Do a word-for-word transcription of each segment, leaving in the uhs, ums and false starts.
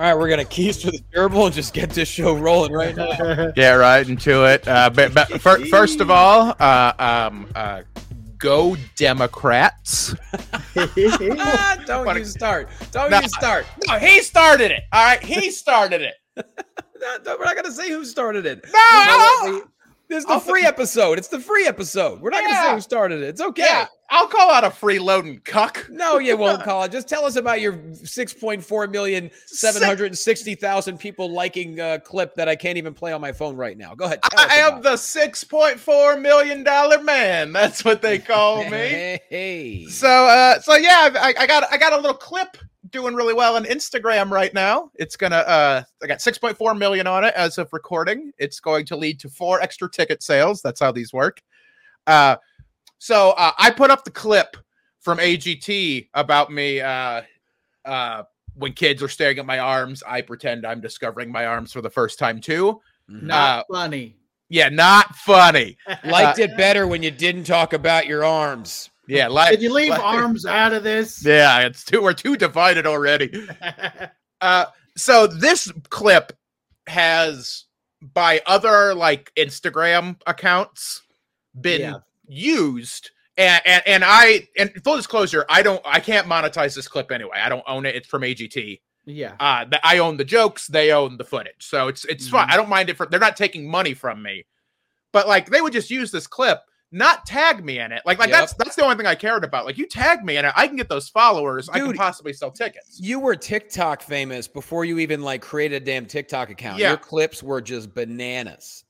All right, we're going to keys to the gerbil and just get this show rolling right now. Yeah, right into it. Uh, but, but fir- first of all, uh, um, uh, go Democrats. Don't wanna... you start. Don't no, you start. No, he started it. All right, he started it. no, no, we're not going to say who started it. No! This is the I'll free th- episode. It's the free episode. We're not yeah. going to say who started it. It's okay. Yeah. I'll call out a freeloading cuck. No, you won't call it. Just tell us about your six point four million, seven hundred sixty thousand people liking uh, clip that I can't even play on my phone right now. Go ahead. I am the six point four million dollars man. That's what they call me. Hey. So, uh, so yeah, I, I got I got a little clip doing really well on Instagram right now. It's gonna uh I got six point four million on it as of recording. It's going to lead to four extra ticket sales. That's how these work. Uh so uh, I put up the clip from A G T about me uh uh when kids are staring at my arms, I pretend I'm discovering my arms for the first time too. Not uh, funny. Yeah, not funny. Liked uh, it better when you didn't talk about your arms. Yeah, like, did you leave like, arms out of this? Yeah, it's too. We're too divided already. uh, so this clip has, by other like Instagram accounts, been yeah. used, and, and and I and full disclosure, I don't, I can't monetize this clip anyway. I don't own it. It's from A G T. Yeah, uh, I own the jokes. They own the footage. So it's it's mm-hmm. fine. I don't mind it. For they're not taking money from me, but like they would just use this clip. Not tag me in it. Like, like yep. that's that's the only thing I cared about. Like, you tag me in it, I can get those followers. Dude, I can possibly sell tickets. You were TikTok famous before you even, like, created a damn TikTok account. Yeah. Your clips were just bananas.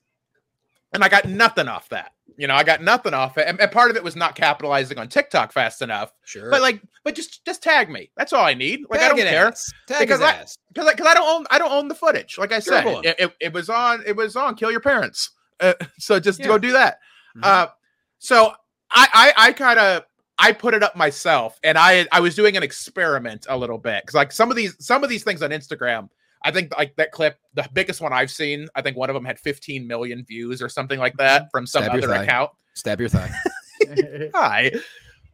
And I got nothing off that. You know, I got nothing off it. And, and part of it was not capitalizing on TikTok fast enough. Sure. But, like, but just just tag me. That's all I need. Like, tag I don't care. Ass. Tag because his I, ass. Because I, I, don't own, I don't own the footage. Like I said, it, it, it was on, it was on Kill Your Parents. Uh, so just yeah. go do that. Mm-hmm. Uh, So I I, I kind of I put it up myself, and I I was doing an experiment a little bit because like some of these some of these things on Instagram, I think like that clip, the biggest one I've seen, I think one of them had fifteen million views or something like that from some Stab other account. Stab your thigh. Hi.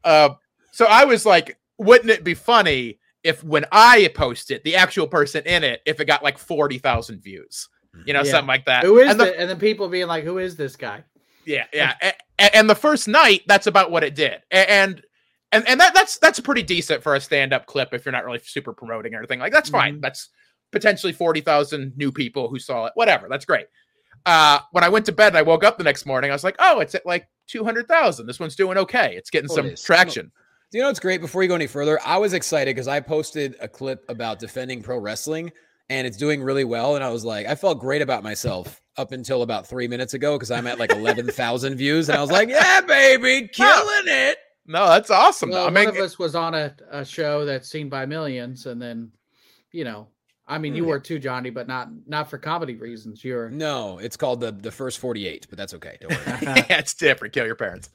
Uh, so I was like, wouldn't it be funny if when I post it, the actual person in it, if it got like forty thousand views, you know, yeah. something like that. Who is and, the, the, and then people being like, who is this guy? Yeah, yeah, and, and the first night, that's about what it did, and and and that that's that's pretty decent for a stand-up clip if you're not really super promoting or anything. Like that's fine. Mm-hmm. That's potentially forty thousand new people who saw it. Whatever, that's great. Uh, when I went to bed and I woke up the next morning, I was like, oh, it's at like two hundred thousand. This one's doing okay. It's getting oh, some it traction. Do you know what's great? Before you go any further, I was excited because I posted a clip about defending pro wrestling. And it's doing really well. And I was like, I felt great about myself up until about three minutes ago because I'm at like eleven thousand views. And I was like, yeah, baby, killing it. No, that's awesome. Well, I mean, one of us was on a, a show that's seen by millions. And then, you know, I mean, you were too, Johnny, but not not for comedy reasons. You're No, it's called the, the first forty-eight, but that's okay. Don't worry. Yeah, it's different. Kill your parents.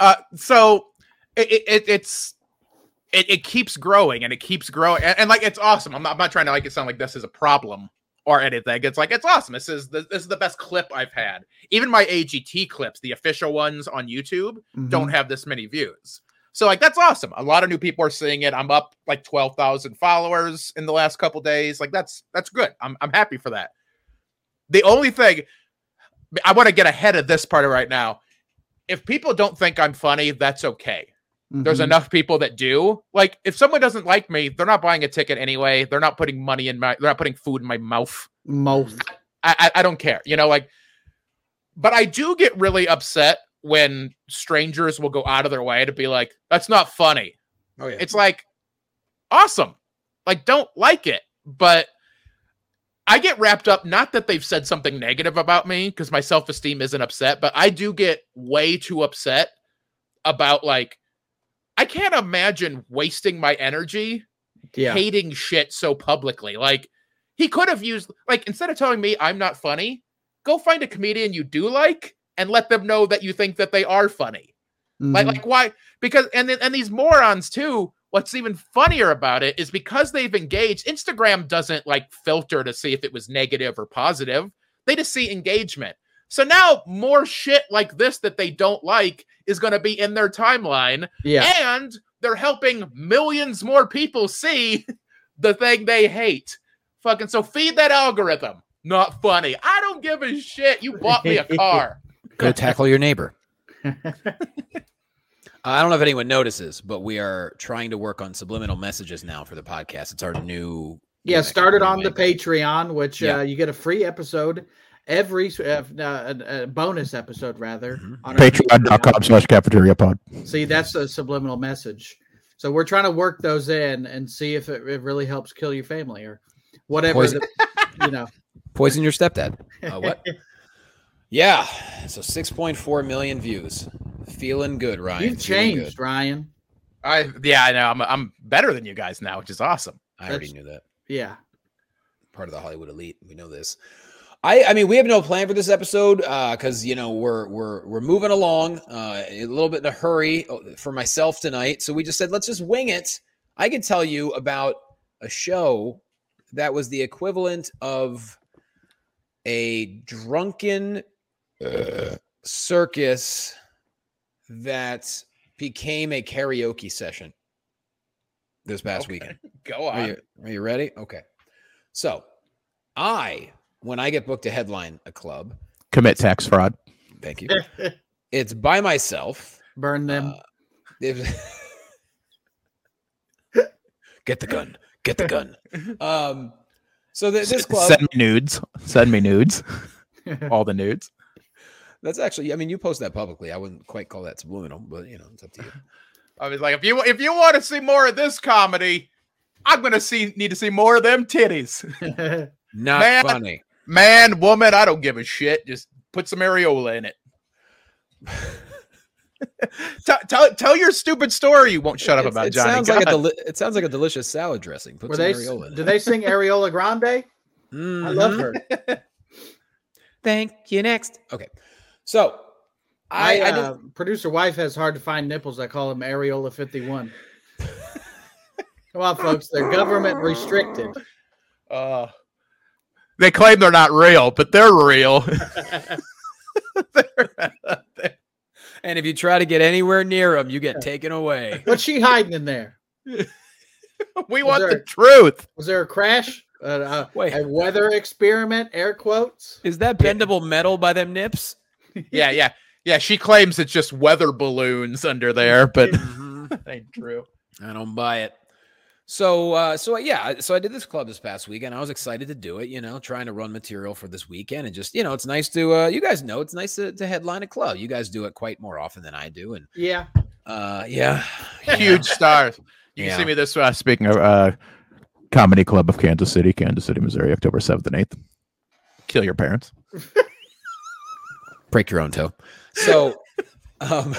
uh, so it, it it's... It, it keeps growing and it keeps growing. And, and like, it's awesome. I'm not, I'm not trying to like it sound like this is a problem or anything. It's like, it's awesome. This is the, this is the best clip I've had. Even my A G T clips, the official ones on YouTube, mm-hmm. don't have this many views. So like, that's awesome. A lot of new people are seeing it. I'm up like twelve thousand followers in the last couple days. Like that's, that's good. I'm I'm happy for that. The only thing I want to get ahead of this part of right now. If people don't think I'm funny, that's okay. Mm-hmm. There's enough people that do. Like, if someone doesn't like me, they're not buying a ticket anyway. They're not putting money in my, they're not putting food in my mouth. Mouth. I, I, I don't care, you know, like, but I do get really upset when strangers will go out of their way to be like, that's not funny. Oh, yeah. It's like, awesome. Like, don't like it. But I get wrapped up, not that they've said something negative about me, because my self-esteem isn't upset, but I do get way too upset about, like, I can't imagine wasting my energy yeah. hating shit so publicly. Like, he could have used, like, instead of telling me I'm not funny, go find a comedian you do like and let them know that you think that they are funny. Mm-hmm. Like, like why? Because, and then, and these morons too, what's even funnier about it is because they've engaged, Instagram doesn't like filter to see if it was negative or positive. They just see engagement. So now more shit like this that they don't like is going to be in their timeline. Yeah. And they're helping millions more people see the thing they hate. Fucking so feed that algorithm. Not funny. I don't give a shit. You bought me a car. Go tackle your neighbor. I don't know if anyone notices, but we are trying to work on subliminal messages now for the podcast. It's our new... Yeah, started on the Patreon, which yeah. uh, you get a free episode... Every uh, uh, bonus episode, rather, mm-hmm. on patreon dot com slash cafeteria pod. See, that's a subliminal message. So we're trying to work those in and see if it, it really helps kill your family or whatever. Poison, the, you know, poison your stepdad. Uh, what? Yeah. So six point four million views. Feeling good, Ryan. You've changed, Ryan. I yeah, I know. I'm I'm better than you guys now, which is awesome. I that's, already knew that. Yeah. Part of the Hollywood elite. We know this. I, I mean, we have no plan for this episode because, uh, you know, we're we're we're moving along uh, a little bit in a hurry for myself tonight. So we just said, let's just wing it. I could tell you about a show that was the equivalent of a drunken uh. circus that became a karaoke session this past okay. weekend. Go on. Are you, are you ready? Okay. So I... When I get booked to headline a club, commit tax fraud. Thank you. It's by myself. Burn them. Uh, if, get the gun. Get the gun. Um, so th- this club. Send me nudes. Send me nudes. All the nudes. That's actually. I mean, you post that publicly. I wouldn't quite call that subliminal, but you know, it's up to you. I was like, if you if you want to see more of this comedy, I'm gonna see need to see more of them titties. Not Man. Funny. Man, woman, I don't give a shit. Just put some areola in it. tell, tell tell your stupid story. You won't shut up it's, about it Johnny. Sounds like a deli- it sounds like a delicious salad dressing. Put Were some they, areola in do it. They sing Areola Grande? Mm-hmm. I love her. Thank you. Next. Okay. So I, My, I uh, did... producer wife has hard to find nipples. I call them Areola fifty-one. Come on, folks. They're government restricted. Uh They claim they're not real, but they're real. And if you try to get anywhere near them, you get taken away. What's she hiding in there? We was want there, the truth. Was there a crash? Uh, Wait. A weather experiment, air quotes? Is that bendable yeah. metal by them nips? Yeah, yeah. Yeah, she claims it's just weather balloons under there, but that ain't true. I don't buy it. So, uh, so yeah, so I did this club this past weekend. I was excited to do it, you know, trying to run material for this weekend and just, you know, it's nice to, uh, you guys know, it's nice to, to headline a club. You guys do it quite more often than I do. And yeah, uh, yeah, yeah. huge stars. You yeah. can see me this, uh, speaking of, uh, Comedy Club of Kansas City, Kansas City, Missouri, October seventh and eighth. Kill your parents. Break your own toe. So, um,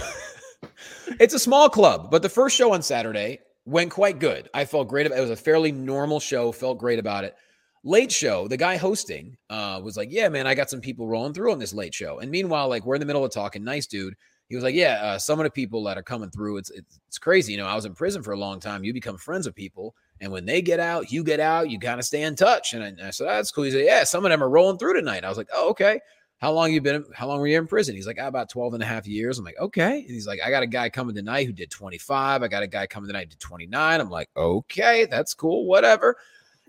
it's a small club, but the first show on Saturday went quite good. I felt great about it. It was a fairly normal show. Felt great about it. Late show, the guy hosting uh, was like, yeah, man, I got some people rolling through on this late show. And meanwhile, like, we're in the middle of talking. Nice dude. He was like, yeah, uh, some of the people that are coming through, it's, it's it's crazy. You know, I was in prison for a long time. You become friends with people. And when they get out, you get out. You kind of stay in touch. And I, and I said, oh, that's cool. He said, yeah, some of them are rolling through tonight. I was like, oh, okay. How long you been? How long were you in prison? He's like, oh, about twelve and a half years. I'm like, okay. And he's like, I got a guy coming tonight who did twenty-five. I got a guy coming tonight who did twenty-nine. I'm like, okay, that's cool, whatever.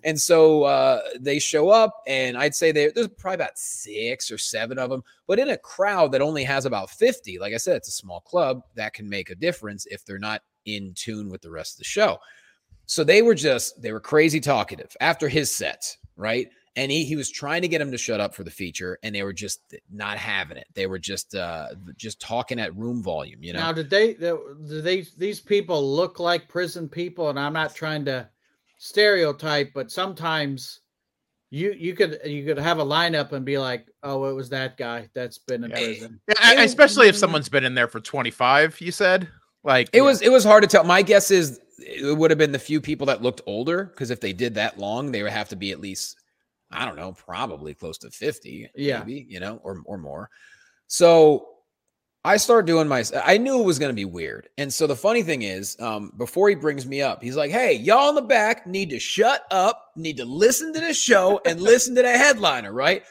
And so uh, they show up, and I'd say they, there's probably about six or seven of them, but in a crowd that only has about fifty. Like I said, it's a small club. That can make a difference if they're not in tune with the rest of the show. So they were just, they were crazy talkative after his set, right? And he, he was trying to get him to shut up for the feature, and they were just not having it. They were just uh, just talking at room volume, you know. Now, did they, did they, these people look like prison people? And I'm not trying to stereotype, but sometimes you you could you could have a lineup and be like, oh, it was that guy that's been in yeah. prison. Yeah, especially if someone's been in there for twenty-five. You said like it yeah. was it was hard to tell. My guess is it would have been the few people that looked older, because if they did that long, they would have to be at least, I don't know, probably close to fifty, yeah. maybe, you know, or, or more. So I start doing my, I knew it was going to be weird. And so the funny thing is, um, before he brings me up, he's like, hey, y'all in the back need to shut up, need to listen to this show and listen to the headliner. Right.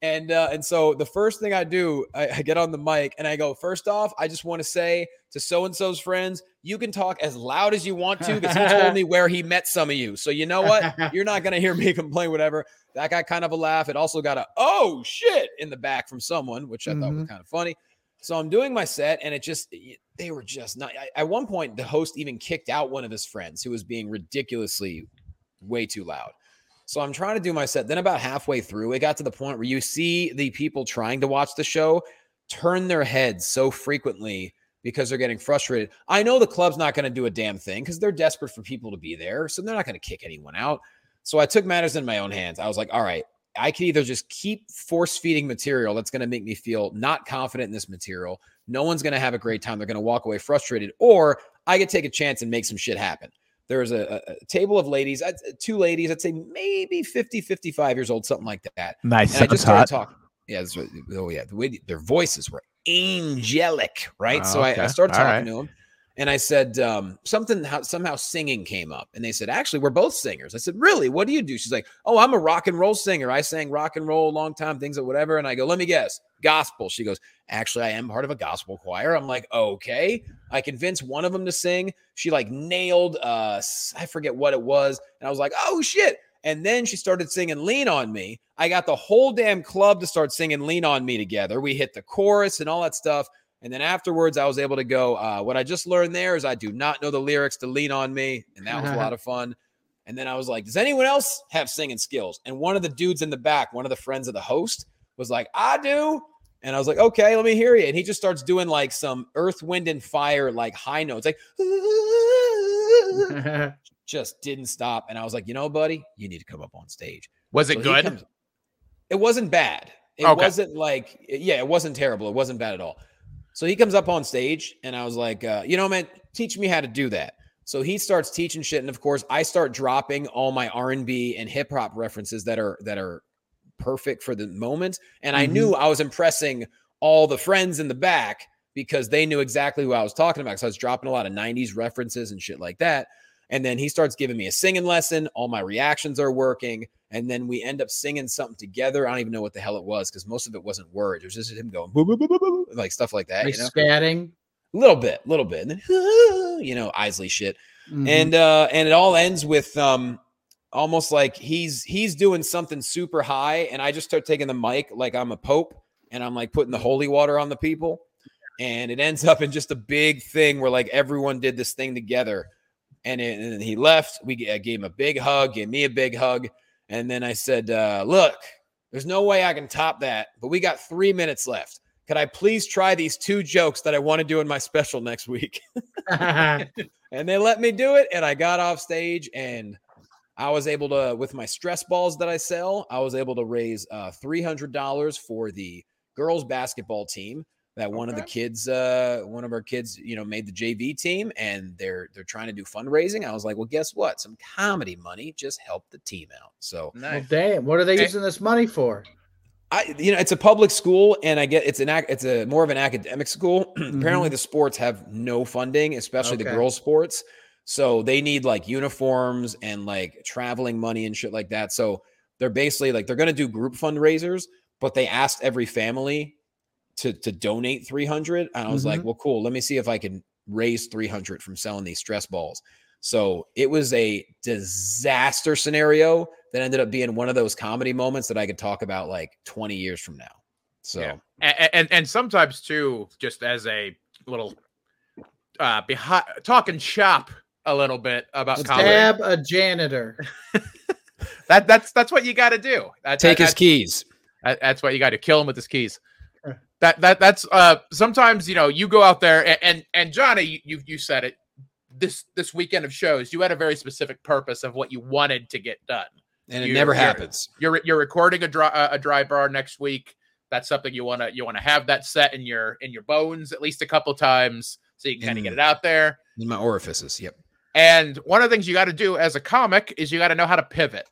And, uh, and so the first thing I do, I, I get on the mic and I go, first off, I just want to say to so-and-so's friends, you can talk as loud as you want to, because he told me where he met some of you. So you know what? You're not going to hear me complain, whatever. That got kind of a laugh. It also got a, oh shit, in the back from someone, which I mm-hmm. thought was kind of funny. So I'm doing my set, and it just, they were just not, at one point the host even kicked out one of his friends who was being ridiculously way too loud. So I'm trying to do my set. Then about halfway through, it got to the point where you see the people trying to watch the show turn their heads so frequently because they're getting frustrated. I know the club's not going to do a damn thing because they're desperate for people to be there. So they're not going to kick anyone out. So I took matters in my own hands. I was like, all right, I can either just keep force feeding material that's going to make me feel not confident in this material. No one's going to have a great time. They're going to walk away frustrated, or I could take a chance and make some shit happen. There was a, a table of ladies, two ladies, I'd say maybe fifty, fifty-five years old, something like that. Nice. And I just started talking. Yeah. Oh yeah. The way their voices were angelic. Right. Oh, so okay. I, I started talking right. to them, and I said, um, something, how, somehow singing came up, and they said, actually, we're both singers. I said, really? What do you do? She's like, oh, I'm a rock and roll singer. I sang rock and roll a long time, things or whatever. And I go, let me guess, gospel. She goes, actually, I am part of a gospel choir. I'm like, okay. I convinced one of them to sing. She like nailed, uh, I forget what it was. And I was like, oh shit. And then she started singing Lean On Me. I got the whole damn club to start singing Lean On Me together. We hit the chorus and all that stuff. And then afterwards, I was able to go, uh, what I just learned there is I do not know the lyrics to Lean On Me. And that was a lot of fun. And then I was like, does anyone else have singing skills? And one of the dudes in the back, one of the friends of the host, was like, I do. And I was like, okay, let me hear you. And he just starts doing like some Earth, Wind, and Fire, like high notes, like just didn't stop. And I was like, you know, buddy, you need to come up on stage. Was it so good? Comes, it wasn't bad. It okay. wasn't like, yeah, it wasn't terrible. It wasn't bad at all. So he comes up on stage, and I was like, uh, you know, man, teach me how to do that. So he starts teaching shit. And of course I start dropping all my R and B and hip hop references that are, that are perfect for the moment. And mm-hmm. I knew I was impressing all the friends in the back because they knew exactly what I was talking about. So I was dropping a lot of nineties references and shit like that. And then he starts giving me a singing lesson. All my reactions are working. And then we end up singing something together. I don't even know what the hell it was, because most of it wasn't words. It was just him going, boo, boo, boo, boo, boo, like stuff like that. Like, you know? Scatting? A little bit, a little bit. And then, you know, Isley shit. Mm-hmm. And uh, and it all ends with um, almost like he's he's doing something super high, and I just start taking the mic like I'm a pope, and I'm like putting the holy water on the people. And it ends up in just a big thing where like everyone did this thing together. And, it, and then he left. We I gave him a big hug, gave me a big hug. And then I said, uh, look, there's no way I can top that, but we got three minutes left. Could I please try these two jokes that I want to do in my special next week? And they let me do it. And I got off stage, and I was able to, with my stress balls that I sell, I was able to raise uh, three hundred dollars for the girls basketball team. That one okay. of the kids, uh, one of our kids, you know, made the J V team, and they're they're trying to do fundraising. I was like, well, guess what? Some comedy money just helped the team out. So, well, damn, what are they and, using this money for? I, you know, it's a public school, and I get it's an it's a more of an academic school. Mm-hmm. Apparently, the sports have no funding, especially okay. the girls' sports. So they need like uniforms and like traveling money and shit like that. So they're basically like they're going to do group fundraisers, but they asked every family to to donate three hundred. And I was mm-hmm. like, well, cool. Let me see if I can raise three hundred from selling these stress balls. So it was a disaster scenario that ended up being one of those comedy moments that I could talk about like twenty years from now. So, yeah. and, and, and sometimes too, just as a little uh, behind talking shop a little bit about comedy. Stab a janitor. That that's that's what you got to do. That, Take that, his keys. That, that's what you got to kill him with his keys. That that that's uh. Sometimes you know you go out there and and, and Johnny, you, you you said it this this weekend of shows. You had a very specific purpose of what you wanted to get done, and it you, never happens. You're you're, you're recording a dry, a dry bar next week. That's something you wanna you wanna have that set in your in your bones at least a couple times so you can kind of get it out there. In my orifices, yep. And one of the things you got to do as a comic is you got to know how to pivot,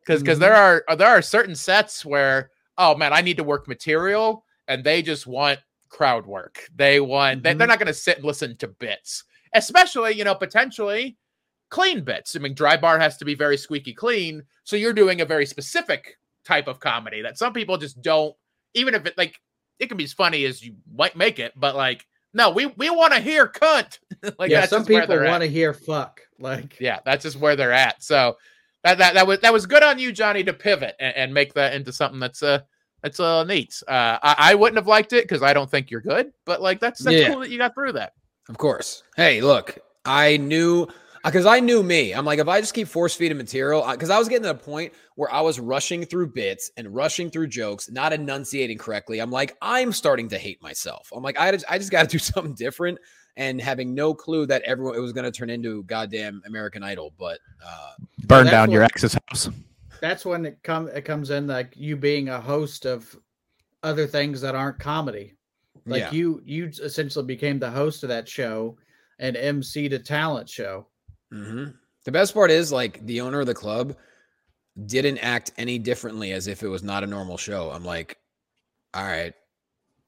because because mm-hmm. there are there are certain sets where oh man I need to work material and they just want crowd work. They want mm-hmm. they, they're not going to sit and listen to bits, especially you know potentially clean bits. I mean, Dry Bar has to be very squeaky clean, so you're doing a very specific type of comedy that some people just don't. Even if it like it can be as funny as you might make it, but like no, we, we want to hear cunt. like yeah, that's some people want to hear fuck. Like yeah, that's just where they're at. So that that, that was that was good on you, Johnny, to pivot and, and make that into something that's uh that's uh neat. Uh, I, I wouldn't have liked it because I don't think you're good, but like that's that's yeah. cool that you got through that. Of course. Hey, look, I knew. Because I knew me. I'm like, if I just keep force feeding material, because I, I was getting to the point where I was rushing through bits and rushing through jokes, not enunciating correctly. I'm like, I'm starting to hate myself. I'm like, I just, I just got to do something different. And having no clue that everyone, it was going to turn into goddamn American Idol. But uh, burn down your ex's house. That's when it, com- it comes in, like you being a host of other things that aren't comedy. Like yeah. you, you essentially became the host of that show and M C'd a talent show. Mm-hmm. The best part is like the owner of the club didn't act any differently as if it was not a normal show. I'm like, all right.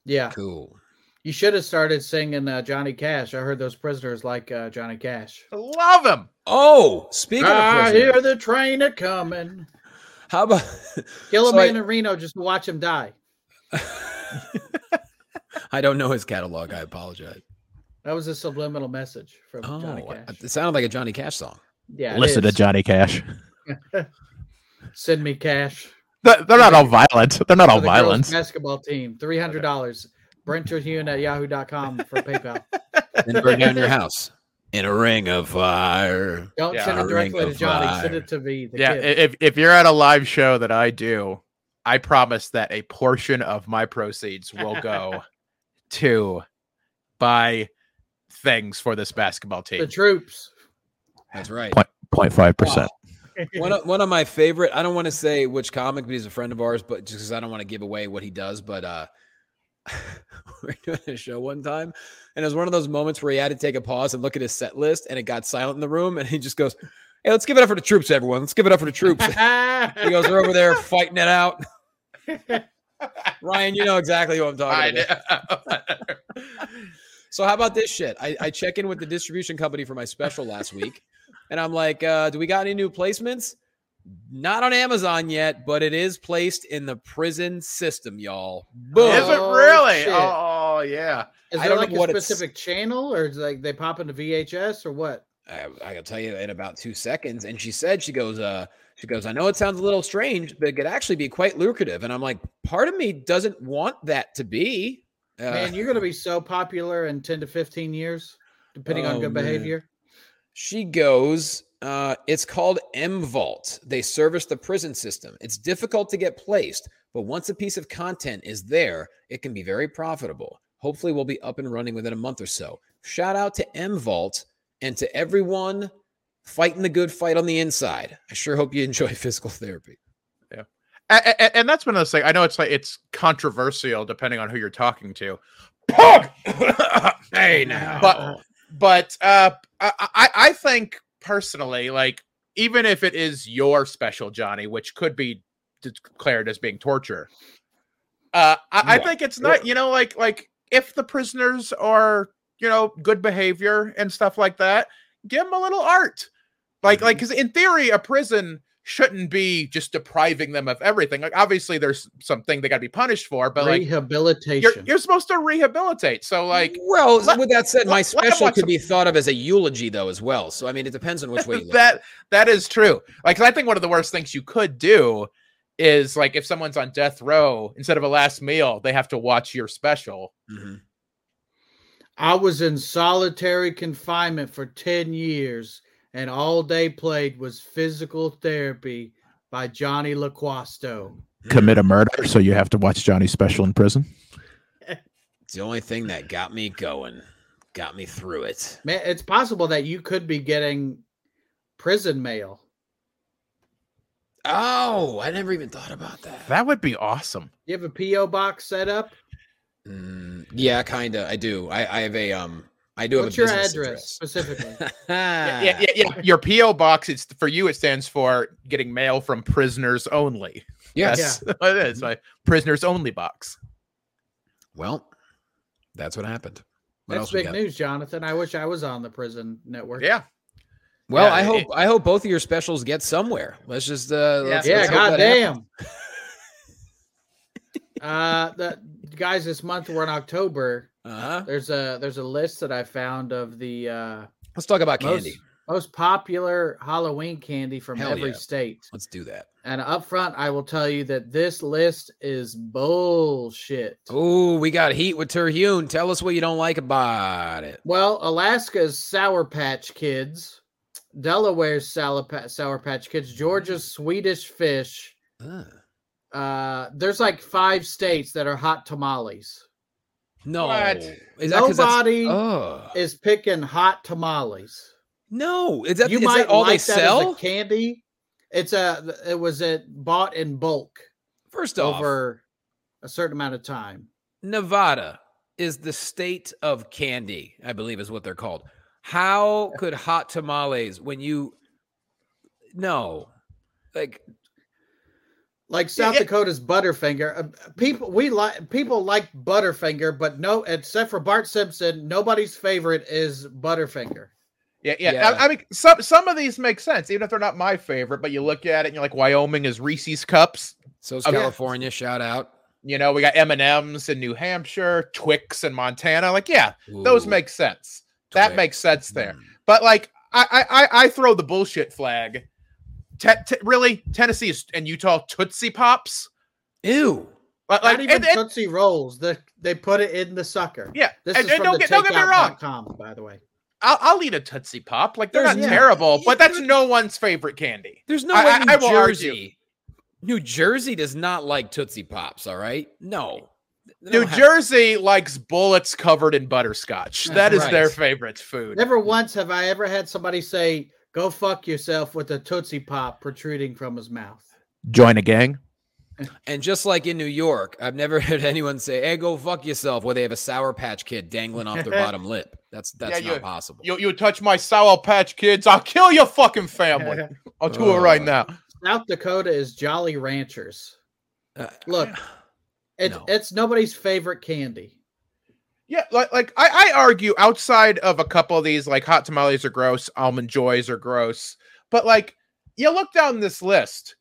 Yeah. Cool. You should have started singing uh, Johnny Cash. I heard those prisoners like uh, Johnny Cash. I love him. Oh, speaking I of prisoners. I hear the train a coming. How about kill him so in I... Reno just to watch him die. I don't know his catalog. I apologize. That was a subliminal message from oh, Johnny Cash. It sounded like a Johnny Cash song. Yeah, listen to Johnny Cash. Send me cash. They're, they're not all violent. They're not all the violent. Basketball team, three hundred dollars. Brent Terhune at yahoo dot com for PayPal. And burn down your house in a ring of fire. Don't yeah. send it directly to Johnny. Fire. Send it to me. The yeah, kid. if if you're at a live show that I do, I promise that a portion of my proceeds will go to buy things for this basketball team. The troops. That's right. zero point five percent. One of, one of my favorite, I don't want to say which comic, but he's a friend of ours, but just because I don't want to give away what he does, but uh, we were doing a show one time, and it was one of those moments where he had to take a pause and look at his set list, and it got silent in the room, and he just goes, hey, let's give it up for the troops, everyone. Let's give it up for the troops. He goes, they're over there fighting it out. Ryan, you know exactly what I'm talking about. So how about this shit? I, I check in with the distribution company for my special last week, and I'm like, uh, do we got any new placements? Not on Amazon yet, but it is placed in the prison system, y'all. Boom. Is it really? Oh, oh yeah. Is there like a specific it's... channel, or is it like they pop into V H S or what? I, I can tell you in about two seconds. And she said, she goes, uh, she goes, I know it sounds a little strange, but it could actually be quite lucrative. And I'm like, part of me doesn't want that to be. Uh, man, you're going to be so popular in ten to fifteen years, depending oh, on good man. behavior. She goes, uh, it's called M-Vault. They service the prison system. It's difficult to get placed, but once a piece of content is there, it can be very profitable. Hopefully we'll be up and running within a month or so. Shout out to M-Vault and to everyone fighting the good fight on the inside. I sure hope you enjoy physical therapy. And that's one of those things. I know it's like it's controversial depending on who you're talking to. Hey, now, but but uh, I I think personally, like even if it is your special, Johnny, which could be declared as being torture, uh, I, I think it's not. You know, like like if the prisoners are you know good behavior and stuff like that, give them a little art, like like because in theory, a prison shouldn't be just depriving them of everything. Like obviously there's something they got to be punished for, but like rehabilitation, you're, you're supposed to rehabilitate. So like, well, let, with that said, let, my special could some... be thought of as a eulogy though, as well. So, I mean, it depends on which way you look. that, that is true. Like, I think one of the worst things you could do is like, if someone's on death row, instead of a last meal, they have to watch your special. Mm-hmm. I was in solitary confinement for ten years. And all they played was physical therapy by Johnny LaQuasto. Commit a murder, so you have to watch Johnny's special in prison. It's the only thing that got me going, got me through it. Man, it's possible that you could be getting prison mail. Oh, I never even thought about that. That would be awesome. You have a P O box set up? Mm, yeah, kind of. I do. I, I have a um. I do have What's a your address, address specifically? yeah, yeah, yeah, yeah. Your P O box. It's for you. It stands for getting mail from prisoners only. Yes, yeah. What it is. My prisoners only box. Well, that's what happened. What that's big news, Jonathan. I wish I was on the prison network. Yeah. Well, yeah, I hope it, I hope both of your specials get somewhere. Let's just uh, yeah, let's, yeah let's goddamn. uh, the guys, this month we're in October. Uh-huh. There's a there's a list that I found of the. Uh, let's talk about most, candy. Most popular Halloween candy from Hell every yeah. state. Let's do that. And up front, I will tell you that this list is bullshit. Oh, we got heat with Terhune. Tell us what you don't like about it. Well, Alaska's Sour Patch Kids. Delaware's Sour Patch Kids, Georgia's Swedish Fish. Uh. Uh, there's like five states that are hot tamales. No. Is that Nobody uh. is picking hot tamales. No. Is that, you is might that all like they that sell? As a candy. It's a, it was a, bought in bulk. First off. Over a certain amount of time. Nevada is the state of candy, I believe is what they're called. How could hot tamales when you no like like South it, Dakota's Butterfinger people we like people like Butterfinger but no except for Bart Simpson nobody's favorite is Butterfinger. Yeah, yeah. yeah. I, I mean, some some of these make sense even if they're not my favorite. But you look at it and you're like, Wyoming is Reese's Cups. So is California. Yeah. Shout out. You know, we got M and M's in New Hampshire, Twix in Montana. Like, yeah, Ooh. Those make sense. That makes sense there. Mm. But, like, I, I I throw the bullshit flag. Te- te- really? Tennessee is, and Utah, Tootsie Pops? Ew. Like, Not even and, and, Tootsie Rolls. The, they put it in the sucker. Yeah. This and, is and from don't, the get, don't get me wrong. Com, by the way. I'll, I'll eat a Tootsie Pop. Like, they're there's, not yeah. terrible, yeah, but that's no one's favorite candy. There's no I, way New I, I Jersey. New Jersey does not like Tootsie Pops, all right? No. New Jersey have... likes bullets covered in butterscotch. That is right. their favorite food. Never once have I ever had somebody say, go fuck yourself with a Tootsie Pop protruding from his mouth. Join a gang. And just like in New York, I've never heard anyone say, hey, go fuck yourself, where they have a Sour Patch Kid dangling off their bottom lip. That's that's yeah, not you, possible. You, you touch my Sour Patch Kids, I'll kill your fucking family. I'll do uh, it right now. South Dakota is Jolly Ranchers. Uh, Look. It's no. it's nobody's favorite candy. Yeah, like like I, I argue outside of a couple of these, like hot tamales are gross, almond joys are gross. But like you look down this list,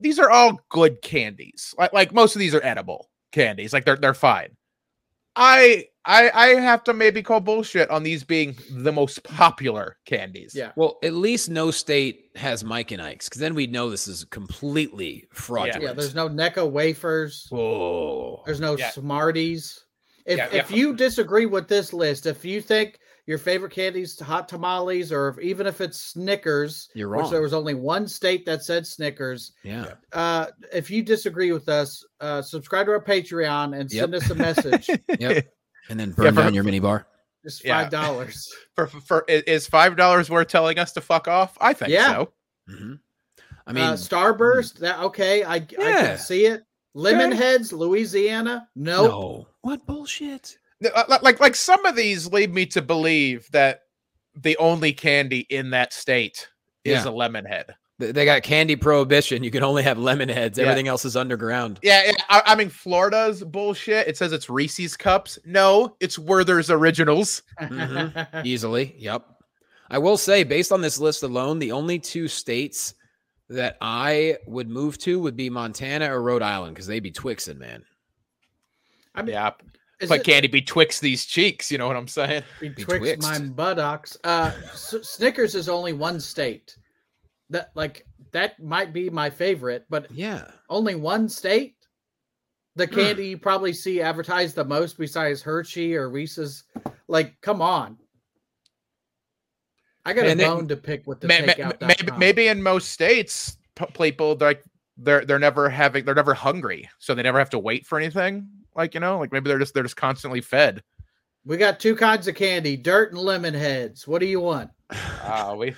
these are all good candies. Like like most of these are edible candies. Like they're they're fine. I I I have to maybe call bullshit on these being the most popular candies. Yeah. Well, at least no state has Mike and Ike's, because then we'd know this is completely fraudulent. Yeah. yeah there's no Necco wafers. Oh. There's no yeah. Smarties. If yeah, yeah. if you disagree with this list, if you think your favorite candies hot tamales, or if, even if it's Snickers, you're wrong. Which there was only one state that said Snickers. Yeah. Uh, if you disagree with us, uh, subscribe to our Patreon and send yep. us a message. yep. And then burn yeah, for, down your mini bar. It's five dollars. Yeah. For, for is five dollars worth telling us to fuck off? I think yeah. so. Mm-hmm. I mean, uh, Starburst. That okay? I yeah. I can see it. Lemonheads, okay. Louisiana. Nope. No. What bullshit? Like, like like some of these lead me to believe that the only candy in that state yeah. is a lemon head. They got candy prohibition. You can only have lemon heads. Yeah. Everything else is underground. Yeah, yeah. I, I mean, Florida's bullshit. It says it's Reese's Cups. No, it's Werther's Originals. Mm-hmm. Easily. Yep. I will say, based on this list alone, the only two states that I would move to would be Montana or Rhode Island, because they'd be Twixin', man. I mean, yeah. But it, candy betwixt these cheeks, you know what I'm saying? Betwixt, betwixt. my buttocks. Uh, Snickers is only one state. That like that might be my favorite, but yeah, only one state. The candy you probably see advertised the most, besides Hershey or Reese's. Like, come on, I got and a bone to pick with the takeout. Maybe, maybe in most states, people, they're like they're they're never having they're never hungry, so they never have to wait for anything. Like, you know, like maybe they're just they're just constantly fed. We got two kinds of candy: dirt and lemon heads. What do you want? Uh, we.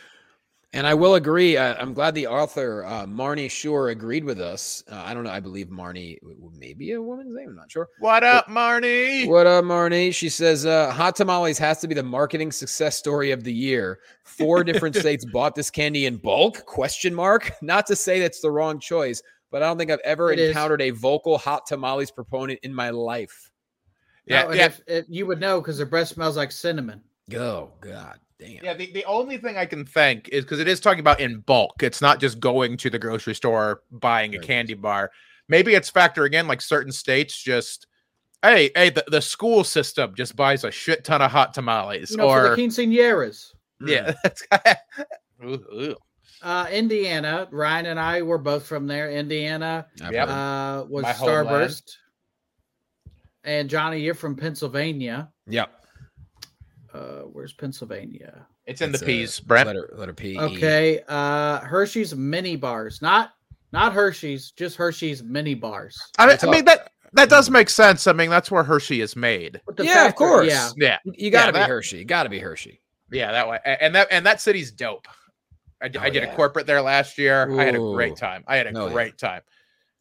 And I will agree. Uh, I'm glad the author uh, Marnie Shure agreed with us. Uh, I don't know. I believe Marnie, maybe a woman's name. I'm not sure. What up, Marnie? What up, Marnie? She says uh, hot tamales has to be the marketing success story of the year. Four different states bought this candy in bulk? Question mark. Not to say that's the wrong choice, but I don't think I've ever it encountered is. a vocal hot tamales proponent in my life. Yeah, oh, and yeah. If, if you would know because their breath smells like cinnamon. Oh, God. Damn. Yeah, the, the only thing I can think is because it is talking about in bulk. It's not just going to the grocery store, buying right. a candy bar. Maybe it's factoring in like certain states just, hey, hey, the, the school system just buys a shit ton of hot tamales. You know, or for the quinceañeras. Yeah. Mm. uh, Indiana, Ryan and I were both from there. Indiana yep. uh, was My Starburst. And Johnny, you're from Pennsylvania. Yep. Uh, where's Pennsylvania? It's in it's the P's, Brent. Letter, letter P. Okay. Uh, Hershey's mini bars, not not Hershey's, just Hershey's mini bars. I mean, I mean that that does make sense. I mean, that's where Hershey is made. Yeah, factor, of course. Yeah, yeah. You gotta yeah, be that, Hershey. Gotta be Hershey. Yeah, that way. And that and that city's dope. I, oh, I did yeah. a corporate there last year. Ooh. I had a great time. I had a no, great yeah. time.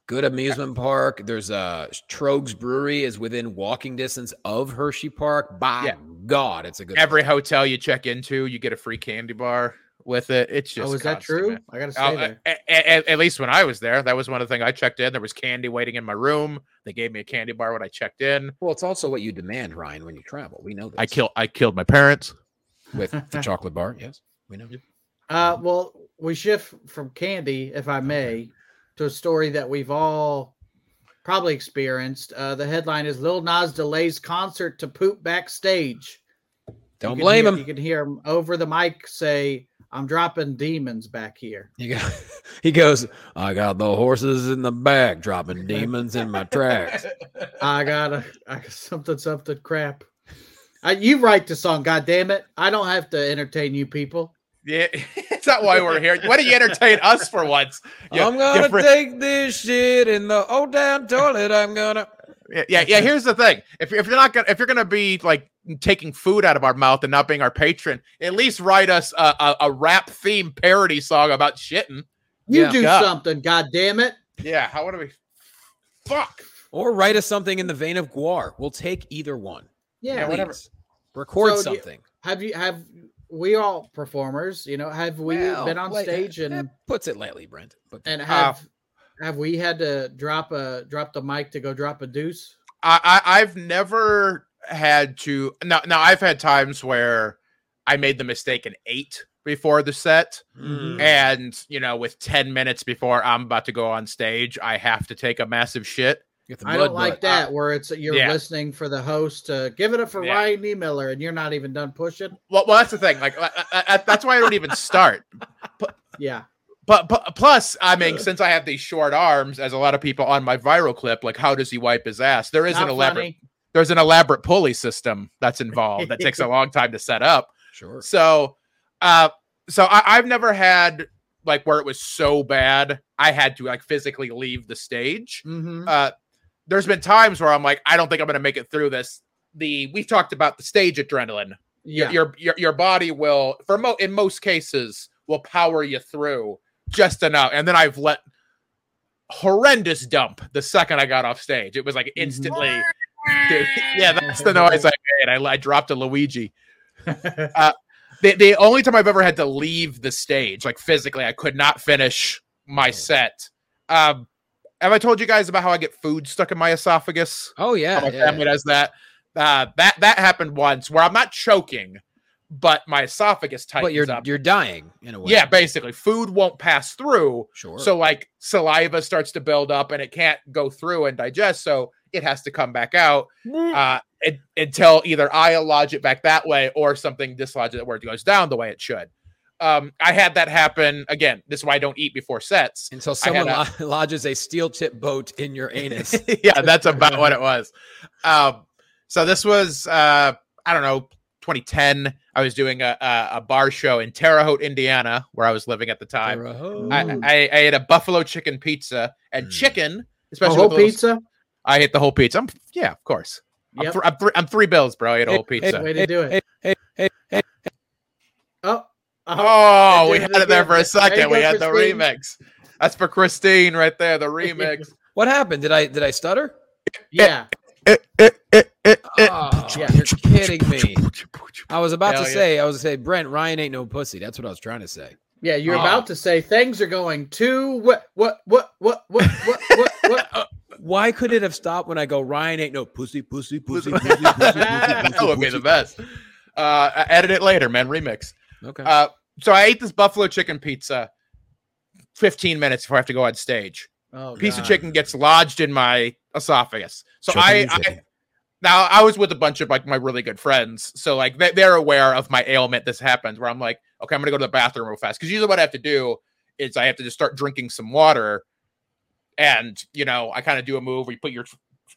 Good amusement park. There's a Trogue's Brewery is within walking distance of Hershey Park. By yeah. God, it's a good. Every place. Hotel you check into, you get a free candy bar with it. It's just. Oh, is constant. That true? I gotta stay oh, there. At, at, at least when I was there, that was one of the things I checked in. There was candy waiting in my room. They gave me a candy bar when I checked in. Well, it's also what you demand, Ryan, when you travel. We know this. I killed. I killed my parents with the chocolate bar. Yes, we know. Uh, well, we shift from candy, if I may. Okay. To a story that we've all probably experienced. Uh, the headline is Lil Nas delays concert to poop backstage. Don't blame hear, him. You can hear him over the mic say, I'm dropping demons back here. He, got, he goes, I got the horses in the back, dropping demons in my tracks. I got a I got something, something crap. I, you write the song, goddammit. I don't have to entertain you people. Yeah, it's not why we're here. Why do you entertain us for once? You, I'm gonna fr- take this shit in the old damn toilet. I'm gonna. Yeah, yeah, yeah. Here's the thing: if if you're not gonna if you're gonna be like taking food out of our mouth and not being our patron, at least write us a a, a rap theme parody song about shitting. You yeah. do God. something, goddammit. Yeah, how do we? Fuck. Or write us something in the vein of Guar. We'll take either one. Yeah, yeah whatever. Record so something. You, have you have? We all performers, you know, have we well, been on like, stage and that puts it lightly, Brent, but and have, uh, have we had to drop a, drop the mic to go drop a deuce? I, I I've never had to, no, no, I've had times where I made the mistake and ate before the set. Mm. And, you know, with ten minutes before I'm about to go on stage, I have to take a massive shit. I don't like butt. that uh, where it's you're yeah. listening for the host to give it up for yeah. Ryan E. Miller and you're not even done pushing. Well, well that's the thing. Like I, I, I, that's why I don't even start. But, yeah. But, but plus, I mean, since I have these short arms, as a lot of people on my viral clip, like how does he wipe his ass? There is not an elaborate. Funny. There's an elaborate pulley system that's involved that takes a long time to set up. Sure. So, uh, so I, I've never had. Like where it was so bad, I had to like physically leave the stage. Mm-hmm. Uh, there's been times where I'm like, I don't think I'm going to make it through this. The we've talked about the stage adrenaline. Yeah. Your your your body will, for mo- in most cases, will power you through just enough. And then I've let horrendous dump the second I got off stage. It was like instantly. Dude, yeah, that's the noise I made. I, I dropped a Luigi. Uh, The, the only time I've ever had to leave the stage, like physically, I could not finish my set. Um, have I told you guys about how I get food stuck in my esophagus? Oh, yeah. How my yeah, family yeah. does that. Uh, that that happened once where I'm not choking, but my esophagus tightens but you're, up. You're dying in a way. Yeah, basically. Food won't pass through. Sure. So, like, saliva starts to build up and it can't go through and digest. So it has to come back out. Mm. Uh, It, until either I lodge it back that way or something dislodges it where it goes down the way it should. Um, I had that happen again. This is why I don't eat before sets. Until someone a, lodges a steel tip boat in your anus. Yeah, that's about what it was. Um, so this was, uh, I don't know, twenty ten, I was doing a, a, a bar show in Terre Haute, Indiana, where I was living at the time. I, I, I ate a buffalo chicken pizza and mm. chicken, especially a whole pizza. Little, I ate the whole pizza. I'm, yeah, of course. Yep. I'm, th- I'm, th- I'm three bills, bro. I ate a whole pizza. Hey, way to do it. Hey, hey, hey, hey. Oh, oh, oh we had it there for a second. We had the remix. That's for Christine right there. The remix. What happened? Did I did I stutter? Yeah. It, it, it, it, it. Oh, yeah, you're kidding me. I was about Hell to yeah. say, I was to say, Brent, Ryan ain't no pussy. That's what I was trying to say. Yeah, you're oh. about to say things are going to what what what what what what what what. Why could it have stopped when I go? Ryan ain't no pussy, pussy, pussy, pussy, pussy, pussy, pussy, that would be the best. Uh, edit it later, man. Remix. Okay. Uh, so I ate this buffalo chicken pizza. Fifteen minutes before I have to go on stage. Oh, piece God. of chicken gets lodged in my esophagus. So I, I now I was with a bunch of like my really good friends, so like they, they're aware of my ailment. This happened where I'm like, okay, I'm gonna go to the bathroom real fast, because usually what I have to do is I have to just start drinking some water, and you know I kind of do a move where you put your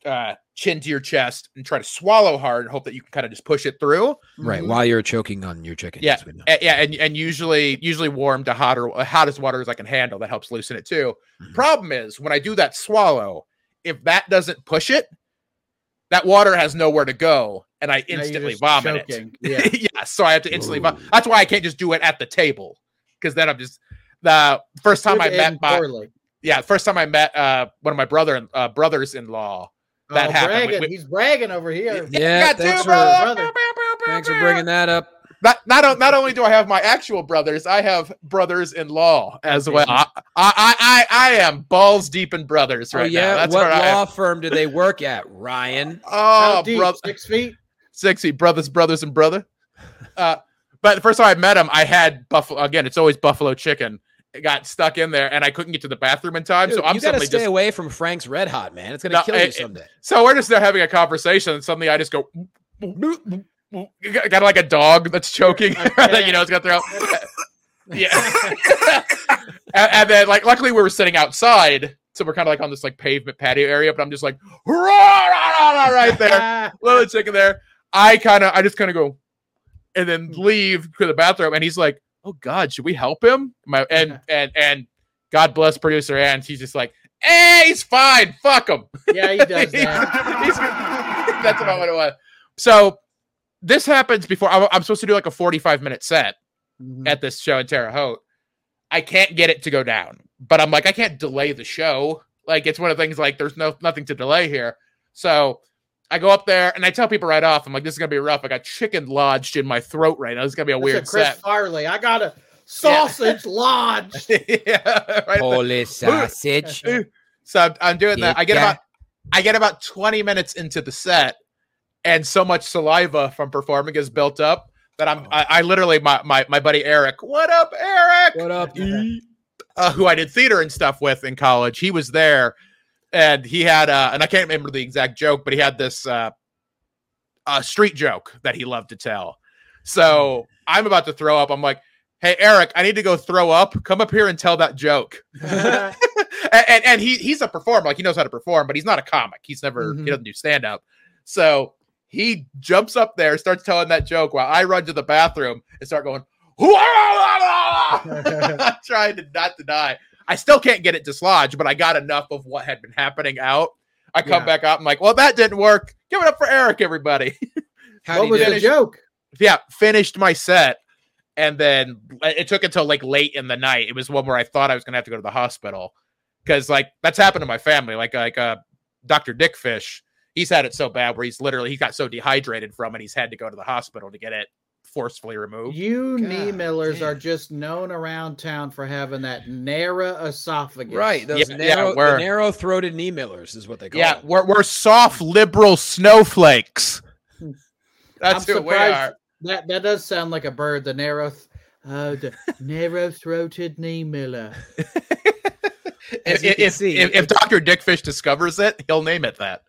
uh, chin to your chest and try to swallow hard and hope that you can kind of just push it through. Right, mm-hmm. while you're choking on your chicken. Yeah, and, yeah, and and usually usually warm to hot or hot as water as I can handle. That helps loosen it too. Mm-hmm. Problem is when I do that swallow, if that doesn't push it, that water has nowhere to go, and I instantly vomit choking. it. Yeah. yeah, so I have to instantly vomit. That's why I can't just do it at the table, because then I'm just the first time Good I met my, yeah first time I met uh, one of my brother uh, brothers-in-law. That oh, happened. Bragging. We, we, He's bragging over here. Yeah, thanks for, brother. thanks for bringing that up. Not, not, not only do I have my actual brothers, I have brothers-in-law as well. I, I, I, I am balls deep in brothers right oh, yeah? now. That's what law firm do they work at, Ryan? Oh, brother, six feet, six feet, brothers, brothers, and brother. Uh, but the first time I met him, I had buffalo. Again, it's always buffalo chicken. It got stuck in there, and I couldn't get to the bathroom in time. Dude, so I'm you gotta stay just, away from Frank's Red Hot, man. It's gonna no, kill it, you someday. It, so we're just there having a conversation, and suddenly I just go, kind of like a dog that's choking. Okay. you know, it's got their own. yeah. and, and then, like, luckily we were sitting outside, so we're kind of like on this like pavement patio area. But I'm just like, rah, rah, rah, rah, right there, little chicken there. I kind of, I just kind of go, and then leave to the bathroom, and he's like, oh God, should we help him? My and and and God bless producer Ann. She's just like, hey, he's fine. Fuck him. Yeah, he does. That. he's, he's, that's about what it was. So this happens before I, I'm supposed to do like a forty-five minute set mm-hmm. at this show in Terre Haute. I can't get it to go down, but I'm like, I can't delay the show. Like it's one of the things like there's no nothing to delay here. So I go up there and I tell people right off, I'm like, this is gonna be rough. I got chicken lodged in my throat right now. This is gonna be a That's weird a Chris set. Farley, I got a sausage yeah. lodged. yeah, right Holy there. sausage. So I'm, I'm doing that. I get about, I get about twenty minutes into the set, and so much saliva from performing is built up that I'm, oh. I, I literally, my, my my buddy Eric, what up, Eric? What up? E- uh, who I did theater and stuff with in college. He was there. And he had, uh, and I can't remember the exact joke, but he had this uh, uh, street joke that he loved to tell. So I'm about to throw up. I'm like, hey, Eric, I need to go throw up. Come up here and tell that joke. and and, and he, he's a performer. Like, he knows how to perform, but he's not a comic. He's never, mm-hmm. he doesn't do stand-up. So he jumps up there, starts telling that joke while I run to the bathroom and start going, I'm trying to not to die. I still can't get it dislodged, but I got enough of what had been happening out. I come yeah. back out. I'm like, well, that didn't work. Give it up for Eric, everybody. How what was the joke? Yeah, finished my set. And then it took until like late in the night. It was one where I thought I was going to have to go to the hospital. Because like that's happened to my family. Like like uh, Doctor Dickfish, he's had it so bad where he's literally, he got so dehydrated from it, he's had to go to the hospital to get it forcefully removed. You God, knee millers damn. are just known around town for having that narrow esophagus. Right. Those yeah, narrow yeah, narrow throated knee millers is what they call yeah, it. Yeah, we're we're soft liberal snowflakes. That's I'm who we are. That that does sound like a bird, the narrow uh, the narrow throated knee miller. if, if, see, if, if Doctor Dickfish discovers it, he'll name it that.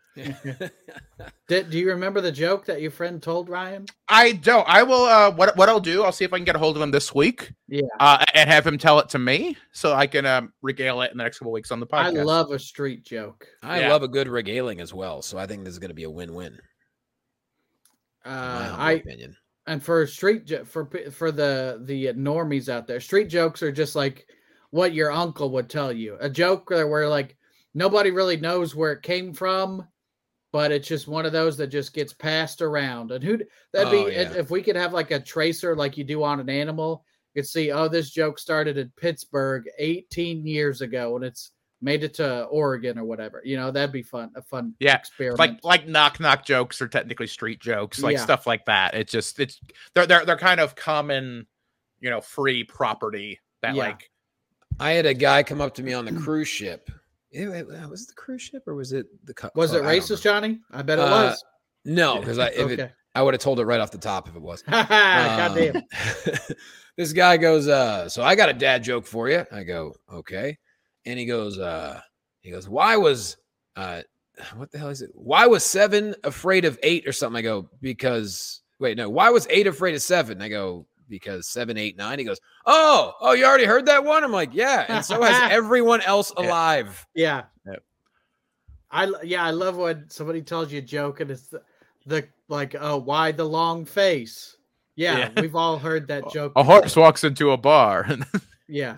Did, do you remember the joke that your friend told Ryan? I don't. I will. Uh, what what I'll do? I'll see if I can get a hold of him this week. Yeah, uh, and have him tell it to me so I can um, regale it in the next couple of weeks on the podcast. I love a street joke. I yeah. love a good regaling as well. So I think this is going to be a win-win. Uh, in my I opinion. And for street jo- for for the the normies out there, street jokes are just like what your uncle would tell you. A joke where like nobody really knows where it came from, but it's just one of those that just gets passed around. And who that'd oh, be yeah. if we could have like a tracer like you do on an animal, you could see, oh, this joke started in Pittsburgh eighteen years ago and it's made it to Oregon or whatever. You know, that'd be fun. A fun yeah. experiment. Like like knock knock jokes are technically street jokes, like yeah. stuff like that. It's just it's they're they're they're kind of common, you know, free property that yeah. like I had a guy come up to me on the cruise ship. It, it, was it the cruise ship or was it the co- was oh, it racist, Johnny? I bet it uh, was. No, because I if okay. it, I would have told it right off the top if it was. um, God damn. This guy goes, uh, so I got a dad joke for you. I go, okay. And he goes, uh, he goes, why was, uh, what the hell is it? Why was seven afraid of eight or something? I go, because, wait, no, why was eight afraid of seven? I go, because seven, eight, nine. He goes, oh, oh, you already heard that one? I'm like, yeah. And so has everyone else alive. Yeah. yeah. I, yeah, I love when somebody tells you a joke and it's the, the like, oh, why the long face? Yeah, yeah. We've all heard that joke. A horse walks into a bar. yeah.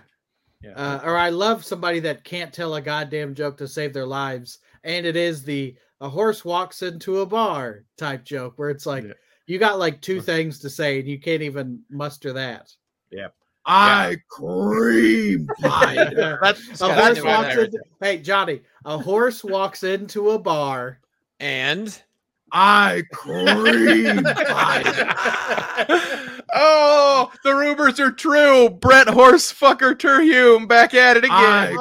Yeah. Uh, or I love somebody that can't tell a goddamn joke to save their lives. And it is the, a horse walks into a bar type joke where it's like, yeah. you got like two things to say and you can't even muster that. Yeah. I yeah. cream pie. That's, a horse walks into, hey, Johnny, a horse walks into a bar. And I cream pie. Oh, the rumors are true. Brent Horsefucker Terhune back at it again. I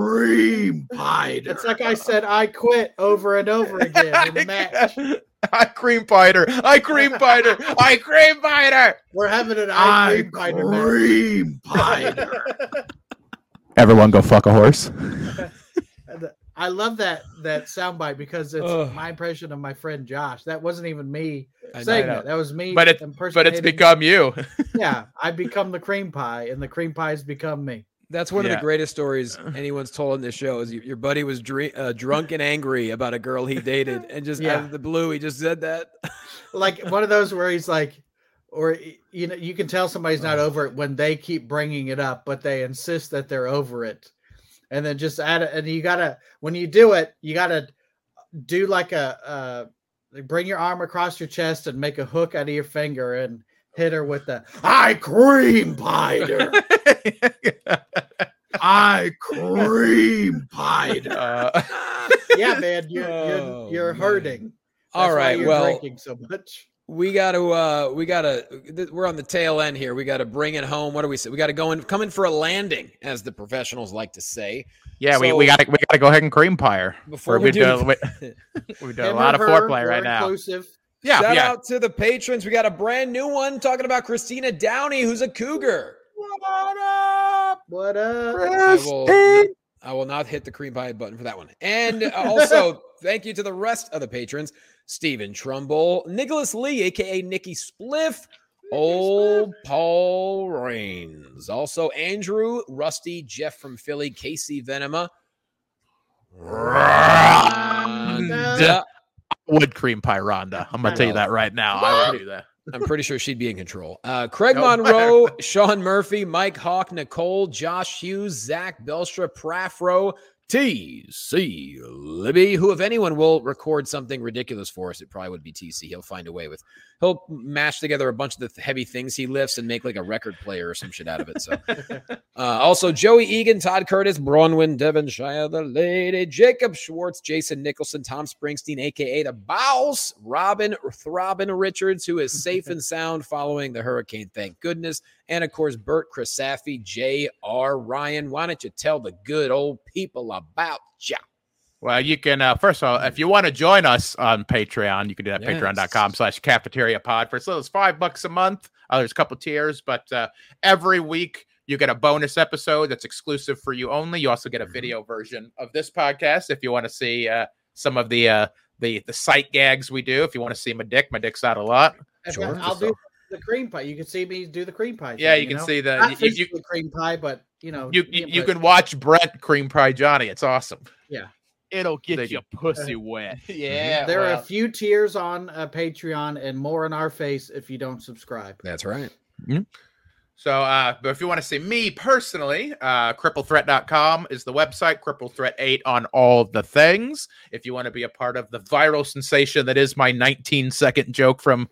cream pied her. It's like I said, I quit over and over again in the match. I cream pied her. I cream pied her. I cream pied her. We're having an I, I cream pied her. I cream pied her. Everyone go fuck a horse. I love that that soundbite because it's Ugh. my impression of my friend Josh. That wasn't even me saying that. That was me. But, it, but it's become you. yeah, I become the cream pie, and the cream pie's become me. That's one yeah. of the greatest stories anyone's told in this show. Is your buddy was dre- uh, drunk and angry about a girl he dated, and just yeah. out of the blue, he just said that. Like one of those where he's like, or you know, you can tell somebody's not over it when they keep bringing it up, but they insist that they're over it. And then just add it, and you gotta when you do it, you gotta do like a uh, like bring your arm across your chest and make a hook out of your finger and hit her with the I cream pied her. I cream pied her. Uh, yeah, man, you're you're, you're hurting. That's all right, why you're well, drinking so much. We got to, uh, we got to, we're on the tail end here. We got to bring it home. What do we say? We got to go in, come in for a landing, as the professionals like to say. Yeah, so, we we got to we got to go ahead and cream pie her. Before we, we do, do we, we do a lot of foreplay right now. Inclusive. Yeah, shout yeah. out to the patrons. We got a brand new one talking about Christina Downey, who's a cougar. What up? What up? I will, not, I will not hit the cream pie button for that one. And also, thank you to the rest of the patrons. Stephen Trumbull, Nicholas Lee, a k a. Nikki Spliff, old Paul Rains. Also, Andrew, Rusty, Jeff from Philly, Casey Venema. Rhonda. I would cream pie Rhonda. I'm going to tell you that right now. I would do that. I'm pretty sure she'd be in control. Uh, Craig no Monroe, matter. Sean Murphy, Mike Hawk, Nicole, Josh Hughes, Zach Belstra, Prafro, T C Libby, who if anyone will record something ridiculous for us, it probably would be T C. He'll find a way with, he'll mash together a bunch of the th- heavy things he lifts and make like a record player or some shit out of it. So, uh, also Joey Egan, Todd Curtis, Bronwyn Devonshire, the lady, Jacob Schwartz, Jason Nicholson, Tom Springsteen, a k a the Bows, Robin Throbbing Richards, who is safe and sound following the hurricane, thank goodness. And of course, Bert Crisafi, J R Ryan. Why don't you tell the good old people about you? Well, you can, uh, first of all, if you want to join us on Patreon, you can do that. Yes. Patreon.com slash cafeteria pod for as little as five bucks a month. Uh, there's a couple tiers, but uh, every week you get a bonus episode that's exclusive for you only. You also get a video version of this podcast if you want to see uh, some of the, uh, the the sight gags we do. If you want to see my dick, my dick's out a lot. Sure. I'll do the cream pie. You can see me do the cream pie. Yeah, thing, you can know? see the, Not you, you, the cream pie, but you know, you you, you can watch Brent cream pie Johnny. It's awesome. Yeah. it'll get they, you pussy wet. Yeah. There well. are a few tears on uh, Patreon and more in our face if you don't subscribe. That's right. Mm-hmm. So, uh, but if you want to see me personally, uh, cripple threat dot com is the website, cripple threat eight on all the things. If you want to be a part of the viral sensation that is my nineteen second joke from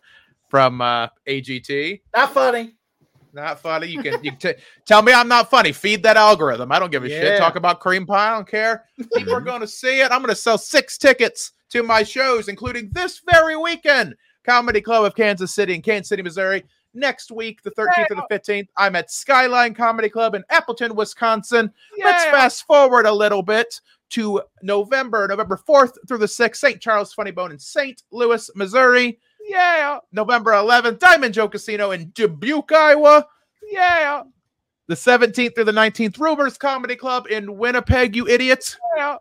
from uh, A G T. Not funny. Not funny. You can you t- tell me I'm not funny. Feed that algorithm. I don't give a yeah. shit. Talk about cream pie. I don't care. People are going to see it. I'm going to sell six tickets to my shows, including this very weekend, Comedy Club of Kansas City in Kansas City, Missouri. Next week, the thirteenth to the fifteenth, I'm at Skyline Comedy Club in Appleton, Wisconsin. Yeah. Let's fast forward a little bit to November, November fourth through the sixth, Saint Charles Funny Bone in Saint Louis, Missouri. Yeah. November eleventh, Diamond Joe Casino in Dubuque, Iowa. Yeah. The seventeenth through the nineteenth, Rubers Comedy Club in Winnipeg, you idiots. Yeah.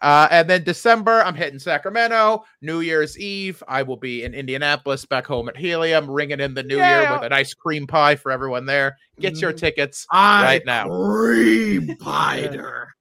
Uh, and then December, I'm hitting Sacramento. New Year's Eve, I will be in Indianapolis, back home at Helium, ringing in the new yeah. year with an ice cream pie for everyone there. Get your tickets I right now. Cream pie-der.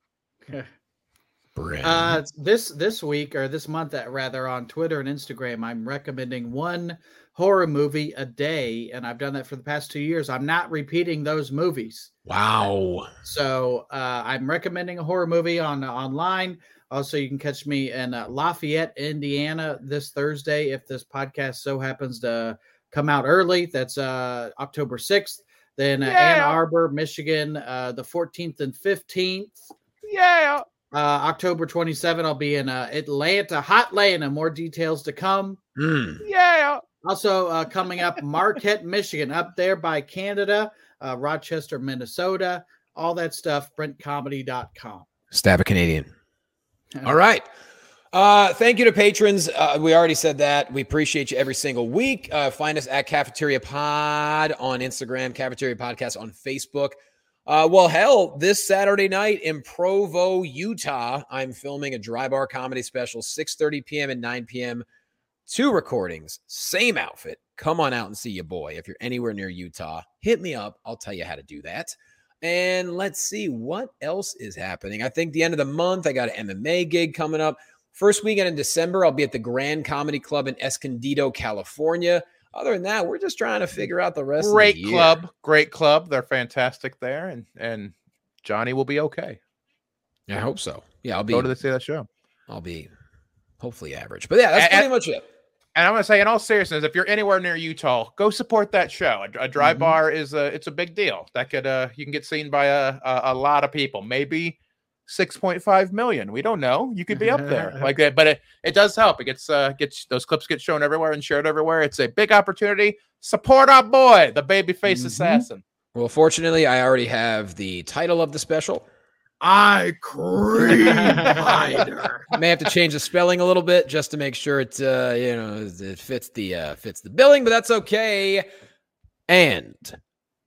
uh, this this week, or this month, at rather, on Twitter and Instagram, I'm recommending one horror movie a day, and I've done that for the past two years. I'm not repeating those movies. Wow. So uh, I'm recommending a horror movie on uh, online. Also, you can catch me in uh, Lafayette, Indiana this Thursday if this podcast so happens to come out early. That's uh, October sixth. Then uh, yeah. Ann Arbor, Michigan, uh, the fourteenth and fifteenth. Yeah. Uh, October twenty-seventh, I'll be in uh, Atlanta, Hotlanta. More details to come. Mm. Yeah. Also uh, coming up, Marquette, Michigan, up there by Canada, uh, Rochester, Minnesota, all that stuff, brent comedy dot com. Stab a Canadian. All right. Uh, thank you to patrons. Uh, we already said that. We appreciate you every single week. Uh, find us at Cafeteria Pod on Instagram, Cafeteria Podcast on Facebook. Uh, well, hell, this Saturday night in Provo, Utah, I'm filming a Dry Bar comedy special, six thirty p.m. and nine p.m. Two recordings, same outfit. Come on out and see your boy. If you're anywhere near Utah, hit me up. I'll tell you how to do that. And let's see what else is happening. I think the end of the month, I got an M M A gig coming up. First weekend in December, I'll be at the Grand Comedy Club in Escondido, California. Other than that, we're just trying to figure out the rest great of the year. Great club. Great club. They're fantastic there. And and Johnny will be okay. I hope so. Yeah, I'll be. Go to the see that show. I'll be hopefully average. But yeah, that's pretty at, much it. And I'm going to say, in all seriousness, if you're anywhere near Utah, go support that show. A, a dry mm-hmm. bar is a, it's a big deal. That could uh, you can get seen by a, a, a lot of people, maybe six point five million. We don't know. You could be up there like that, but it, it does help. It gets uh, gets those clips get shown everywhere and shared everywhere. It's a big opportunity. Support our boy, the babyface mm-hmm. assassin. Well, fortunately, I already have the title of the special. I cream hider. May have to change the spelling a little bit just to make sure it uh, you know it fits the uh, fits the billing, but that's okay. And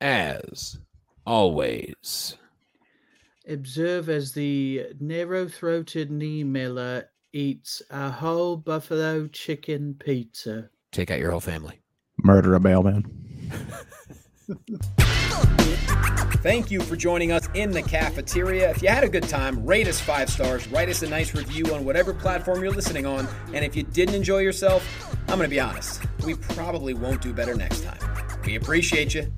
as always, observe as the narrow-throated knee miller eats a whole buffalo chicken pizza. Take out your whole family. Murder a mailman. Thank you for joining us in the cafeteria. If you had a good time, rate us five stars, write us a nice review on whatever platform you're listening on. And if you didn't enjoy yourself, I'm going to be honest, we probably won't do better next time. We appreciate you.